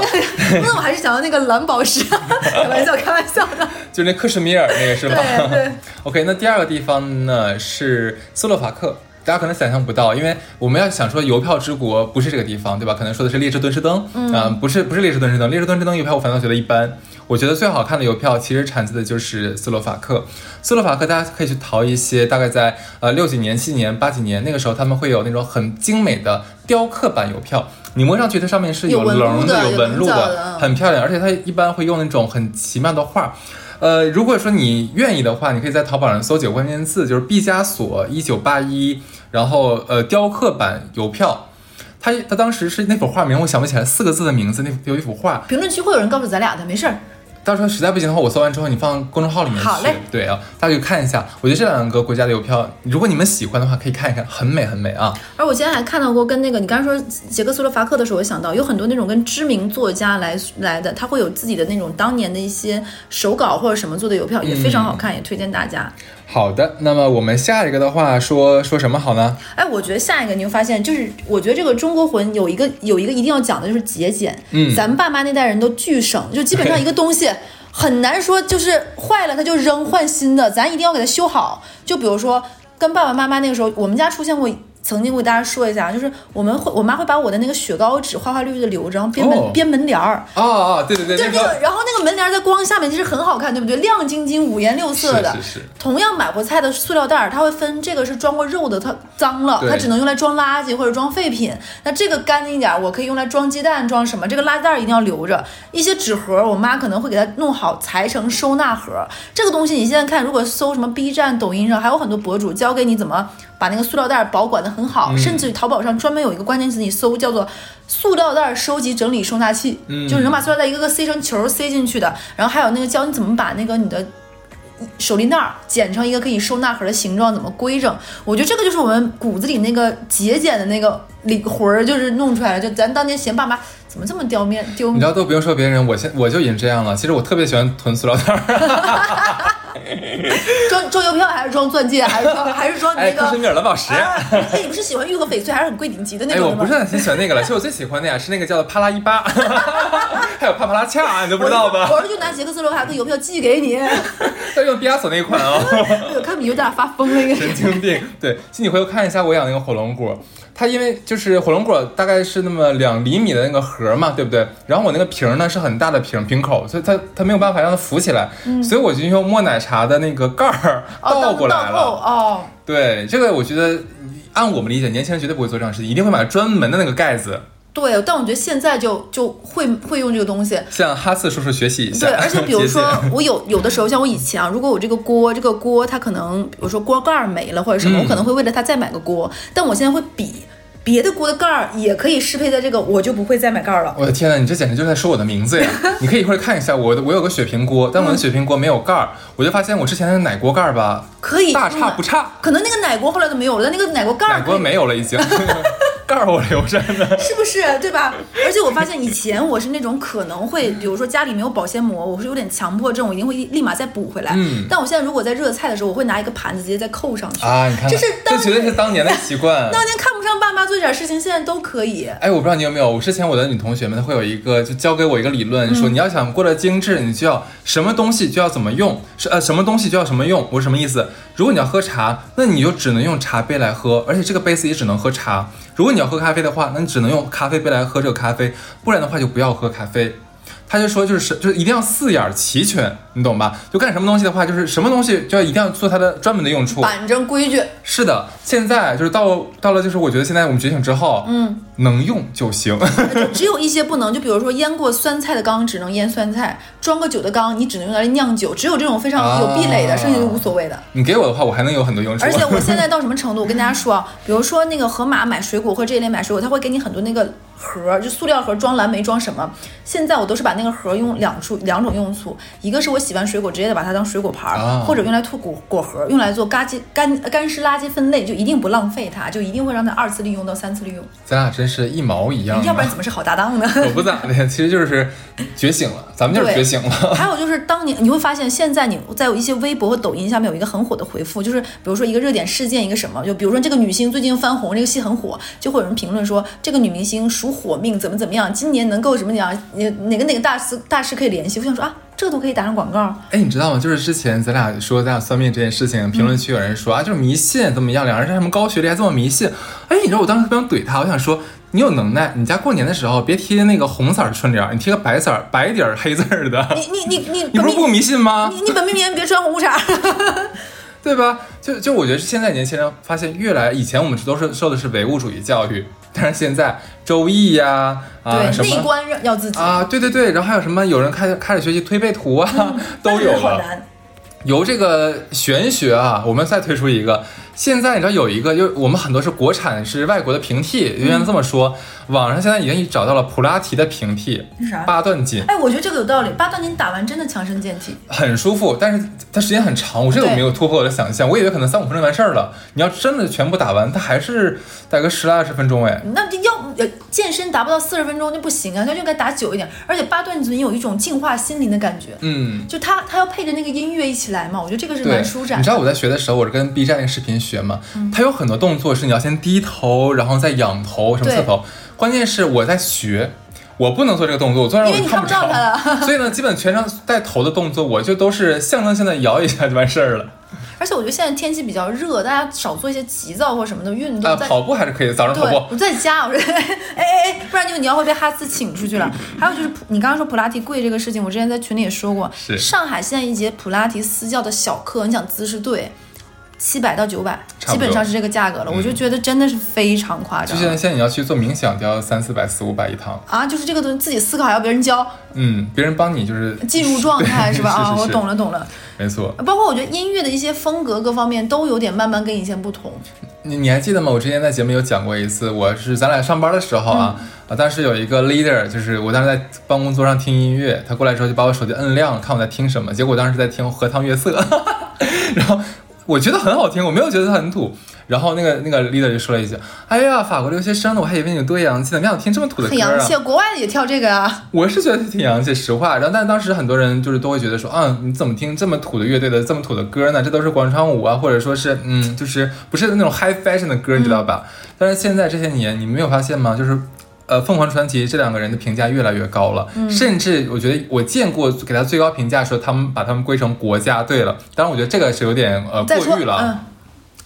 那我还是想要那个蓝宝石，开玩笑开玩笑的，就那克什米尔那个是吧？对对。OK， 那第二个地方呢是斯洛伐克。大家可能想象不到，因为我们要想说邮票之国不是这个地方，对吧？可能说的是列支敦士登，嗯、呃，不是不是列支敦士登，列支敦士登邮票我反倒觉得一般。我觉得最好看的邮票其实产自的就是斯洛伐克。斯洛伐克大家可以去淘一些，大概在呃六几年、七年、八几年那个时候，他们会有那种很精美的雕刻版邮票。你摸上去，它上面是有棱的、有纹路的，很漂亮。而且它一般会用那种很奇妙的画。呃，如果说你愿意的话，你可以在淘宝上搜几个关键字，就是毕加索一九八一，然后呃雕刻版邮票，他他当时是那幅画名我想不起来四个字的名字，那有一幅画。评论区会有人告诉咱俩的，没事儿。到时候实在不行的话，我搜完之后你放公众号里面去。好嘞。对啊，大家去看一下。我觉得这两个国家的邮票，如果你们喜欢的话，可以看一看，很美很美啊。而我今天还看到过跟那个你刚才说捷克斯洛伐克的时候，我想到有很多那种跟知名作家来来的，他会有自己的那种当年的一些手稿或者什么做的邮票，也非常好看，嗯、也推荐大家。好的，那么我们下一个的话说说什么好呢？哎，我觉得下一个你会发现，就是我觉得这个中国魂有一个有一个一定要讲的就是节俭。嗯，咱们爸妈那代人都巨省，就基本上一个东西很难说就是坏了他就扔换新的，咱一定要给它修好。就比如说跟爸爸妈妈那个时候，我们家出现过。曾经我给大家说一下，就是我们会我妈会把我的那个雪糕纸花花绿绿的留着，然后编门、oh. 编门帘儿。哦哦，对对对，就是那个，然后那个门帘在光下面其实很好看，对不对？亮晶晶、五颜六色的。是是是。同样买过菜的塑料袋，它会分这个是装过肉的，它脏了，它只能用来装垃圾或者装废品。那这个干净一点，我可以用来装鸡蛋、装什么。这个垃圾袋一定要留着。一些纸盒，我妈可能会给它弄好，裁成收纳盒。这个东西你现在看，如果搜什么 B 站、抖音上，还有很多博主教给你怎么把那个塑料袋保管的很好，甚至淘宝上专门有一个关键词，你搜叫做塑料袋收集整理收纳器，嗯、就是能把塑料袋一个个塞成球塞进去的。然后还有那个教你怎么把那个你的手拎袋剪成一个可以收纳盒的形状，怎么规整。我觉得这个就是我们骨子里那个节俭的那个灵魂，就是弄出来了。就咱当年嫌爸妈怎么这么丢面丢面，你知道都不用说别人，我现我就已经这样了。其实我特别喜欢囤塑料袋。装装邮票还是装钻戒，还是装还是装那个克什米尔蓝宝石？哎，你不是喜欢玉和翡翠，还是很贵顶级的那种的吗？哎，我不是很喜欢那个了，其实我最喜欢的呀是那个叫做帕拉伊巴，还有帕帕拉恰、啊，你都不知道吧？我是就拿捷克斯洛伐克邮票寄给你，要用毕加索那一款哦。我看你有点发疯了，神经病。对，请你回头看一下我养那个火龙果。它因为就是火龙果大概是那么两厘米的那个核嘛，对不对？然后我那个瓶呢是很大的瓶瓶口，所以它它没有办法让它浮起来，嗯、所以我就用磨奶茶的那个盖儿倒过来了。哦，哦对，这个我觉得按我们理解，年轻人绝对不会做这样的事情，一定会买专门的那个盖子。对，但我觉得现在就就会会用这个东西，向哈次叔叔学习一下。对，而且比如说我有有的时候，像我以前啊，如果我这个锅这个锅它可能，比如说锅盖没了或者什么，嗯、我可能会为了它再买个锅，但我现在会比。别的锅的盖儿也可以适配在这个，我就不会再买盖儿了。我的天哪，你这简直就在说我的名字呀！你可以一会儿看一下我的，我有个雪平锅，但我的雪平锅没有盖儿，嗯、我就发现我之前的奶锅盖儿吧，可以大差不差。可能那个奶锅后来都没有了，但那个奶锅盖儿，奶锅没有了已经，盖儿我留着呢，是不是？对吧？而且我发现以前我是那种可能会，比如说家里没有保鲜膜，我是有点强迫症，我一定会立马再补回来。嗯。但我现在如果在热菜的时候，我会拿一个盘子直接再扣上去啊！你看，这是这绝对是当年的习惯。当年看不上爸妈。做点事情现在都可以。哎，我不知道你有没有，我之前我的女同学们她会有一个，就教给我一个理论，嗯、说你要想过得精致，你就要什么东西就要怎么用，是呃什么东西就要什么用。我是什么意思？如果你要喝茶，那你就只能用茶杯来喝，而且这个杯子也只能喝茶。如果你要喝咖啡的话，那你只能用咖啡杯来喝这个咖啡，不然的话就不要喝咖啡。他就说就是就是一定要四眼齐全，你懂吧？就干什么东西的话，就是什么东西就要一定要做它的专门的用处，板正规矩。是的，现在就是到到了就是我觉得现在我们觉醒之后，嗯，能用就行。只有一些不能，就比如说腌过酸菜的缸只能腌酸菜，装个酒的缸你只能用来酿酒，只有这种非常有壁垒的，剩下就无所谓的。你给我的话，我还能有很多用处。而且我现在到什么程度？我跟大家说啊，比如说那个盒马买水果或者这一类买水果，他会给你很多那个盒，就塑料盒装蓝莓装什么。现在我都是把那个。那个盒用两处两种用处，一个是我洗完水果直接的把它当水果盘、啊、或者用来吐果果核，用来做干干干湿垃圾分类，就一定不浪费它，就一定会让它二次利用到三次利用。咱俩真是一毛一样，要不然怎么是好搭档呢？我不咋的，其实就是觉醒了，咱们就是觉醒了。还有就是当年你会发现，现在你在有一些微博和抖音下面有一个很火的回复，就是比如说一个热点事件，一个什么，就比如说这个女星最近翻红，这个戏很火，就会有人评论说这个女明星属火命，怎么怎么样，今年能够怎么讲，哪个哪个大。大师大师可以联系，我想说啊，这都可以打上广告。哎，你知道吗？就是之前咱俩说咱俩算命这件事情，评论区有人说、嗯、啊，就是迷信怎么样，两人是什么高学历还这么迷信。哎，你知道我当时不想怼他，我想说你有能耐，你家过年的时候别贴那个红色的春联，你贴个白色白底黑字的。你你你你你不是不迷信吗？你你本命年别穿红裤衩。对吧？就就我觉得现在年轻人发现越来，以前我们都是受的是唯物主义教育，但是现在周易呀啊，啊对，内观要自己啊，对对对，然后还有什么有人开开始学习推背图啊，嗯、都有了。由这个玄学啊，我们再推出一个。现在你知道有一个，就我们很多是国产是外国的平替，就像这么说，网上现在已经找到了普拉提的平替，是啥？八段锦。哎，我觉得这个有道理，八段锦打完真的强身健体，很舒服，但是它时间很长，我这个没有突破我的想象，我以为可能三五分钟完事儿了。你要真的全部打完，它还是大概十来二十分钟哎。那要健身达不到四十分钟就不行啊，它就该打久一点。而且八段锦有一种净化心灵的感觉，嗯，就它它要配着那个音乐一起来嘛，我觉得这个是蛮舒展的。你知道我在学的时候，我是跟 B 站那个视频学。学嘛，它有很多动作是你要先低头，然后再仰头，什么侧头。关键是我在学，我不能做这个动作，我做让我看不着它了。所以呢，基本全程带头的动作，我就都是象征性的摇一下就完事儿了。而且我觉得现在天气比较热，大家少做一些急躁或什么的运动。啊，跑步还是可以的，早上跑步。我在家，我说，哎哎哎，不然就你要会被哈斯请出去了。还有就是，你刚刚说普拉提贵这个事情，我之前在群里也说过，上海现在一节普拉提私教的小课，你想姿势对。七百到九百，基本上是这个价格了，嗯、我就觉得真的是非常夸张。就现在，现在你要去做冥想，都要三四百、四五百一堂啊！就是这个东西自己思考，还要别人教，嗯，别人帮你就是进入状态是吧？啊，我懂了，懂了，没错。包括我觉得音乐的一些风格各方面都有点慢慢跟以前不同。你你还记得吗？我之前在节目有讲过一次，我是咱俩上班的时候啊。嗯啊，当时有一个 leader， 就是我当时在办公桌上听音乐，他过来之后就把我手机摁亮，看我在听什么。结果我当时在听《荷塘月色》，然后。我觉得很好听，我没有觉得它很土，然后那个那个 leader 就说了一句：“哎呀，法国留学生的，我还以为你有多洋气呢，没想到听这么土的歌啊！”很洋气，国外也跳这个啊。我是觉得挺洋气，实话。然后，但当时很多人就是都会觉得说：“啊，你怎么听这么土的乐队的这么土的歌呢？这都是广场舞啊，或者说是嗯，就是不是那种 high fashion 的歌，你知道吧？”嗯、但是现在这些年，你没有发现吗？就是。呃，凤凰传奇这两个人的评价越来越高了，嗯、甚至我觉得我见过给他最高评价说他们把他们归成国家队了，当然我觉得这个是有点呃过誉了。嗯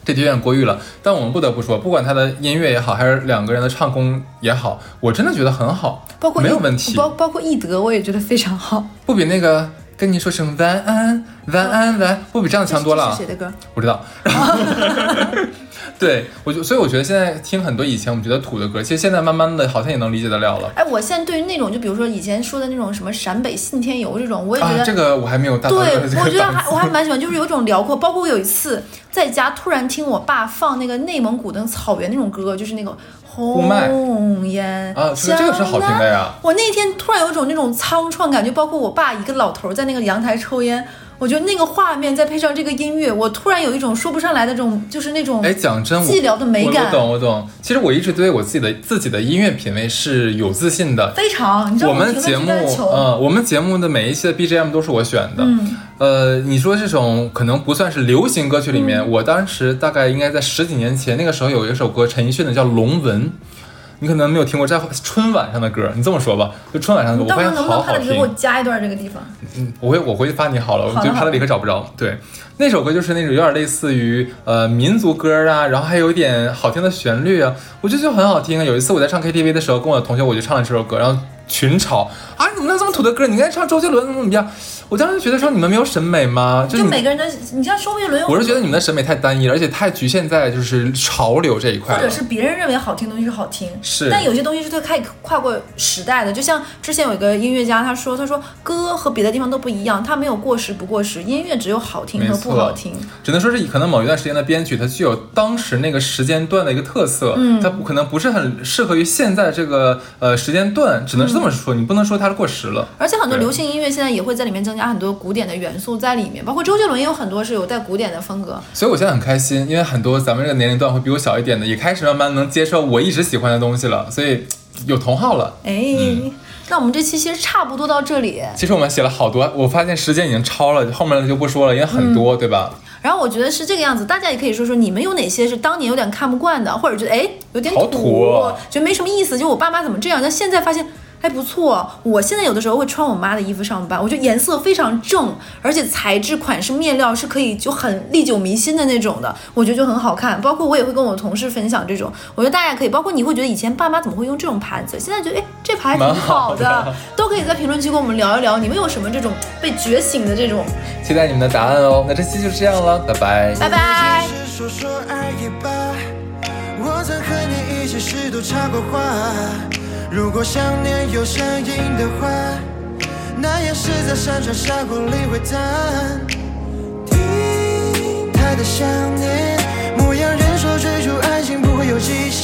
这就有点过誉了，但我们不得不说，不管他的音乐也好，还是两个人的唱功也好，我真的觉得很好，包括没有问题。包包括易德，我也觉得非常好，不比那个跟你说声晚安、晚安、晚安，不比这样强多了。这是谁的歌？不知道。然后对，我就所以我觉得现在听很多以前我们觉得土的歌，其实现在慢慢的好像也能理解得了了。哎，我现在对于那种就比如说以前说的那种什么陕北信天游这种，我也觉得、啊、这个我还没有大。对，我觉得还我还蛮喜欢，就是有一种辽阔。包括我有一次在家突然听我爸放那个内蒙古的草原那种歌，就是那个红颜啊，其实这个是好听的呀。我那天突然有一种那种苍怆感觉，包括我爸一个老头在那个阳台抽烟。我觉得那个画面再配上这个音乐，我突然有一种说不上来的这种，就是那种哎，讲真，寂寥的美感。我懂，我懂。其实我一直对我自己的自己的音乐品味是有自信的，非常。你知道我们节目，呃，我们节目的每一期的 B G M 都是我选的。嗯。呃，你说这种可能不算是流行歌曲里面，嗯、我当时大概应该在十几年前，那个时候有一首歌，陈奕迅的叫《龙纹》。你可能没有听过在春晚上的歌，你这么说吧，就春晚上的歌，我发现好好听。你到时候能不能给我加一段这个地方？嗯，我会我会发你好了，我就怕他立刻找不着。对，那首歌就是那种有点类似于呃民族歌啊，然后还有一点好听的旋律啊，我觉得就很好听啊。有一次我在唱 K T V 的时候，跟我的同学我就唱了这首歌，然后群嘲啊，你怎么能这么土的歌？你应该唱周杰伦怎么怎么样？我当时觉得说你们没有审美吗？就每个人的，你像周杰伦，我是觉得你们的审美太单一了，而且太局限在就是潮流这一块，或者是别人认为好听的东西是好听，是，但有些东西是它可以跨过时代的。就像之前有一个音乐家，他说，他说歌和别的地方都不一样，它没有过时不过时，音乐只有好听和不好听。只能说是可能某一段时间的编曲，它具有当时那个时间段的一个特色，嗯，它可能不是很适合于现在这个呃时间段，只能是。这么说你不能说它是过时了，而且很多流行音乐现在也会在里面增加很多古典的元素在里面，包括周杰伦也有很多是有带古典的风格。所以我现在很开心，因为很多咱们这个年龄段会比我小一点的也开始慢慢能接受我一直喜欢的东西了，所以有同好了。哎、嗯，那我们这期其实差不多到这里。其实我们写了好多，我发现时间已经超了，后面就不说了，因为很多、嗯、对吧。然后我觉得是这个样子，大家也可以说说你们有哪些是当年有点看不惯的，或者觉得哎有点 土, 土觉得没什么意思，就我爸妈怎么这样，但现在发现还不错。我现在有的时候会穿我妈的衣服上班，我觉得颜色非常正，而且材质款式面料是可以就很历久弥新的那种的，我觉得就很好看。包括我也会跟我同事分享这种，我觉得大家可以，包括你会觉得以前爸妈怎么会用这种盘子，现在觉得哎这盘还挺好的，好的都可以在评论区跟我们聊一聊，你们有什么这种被觉醒的这种，期待你们的答案哦。那这期就这样了，拜拜拜拜。说说爱也罢，我曾和你一起试图插过话，如果想念有声音的话，那也是在山川峡谷里回荡。听他的想念，牧羊人说追逐爱情不会有迹象。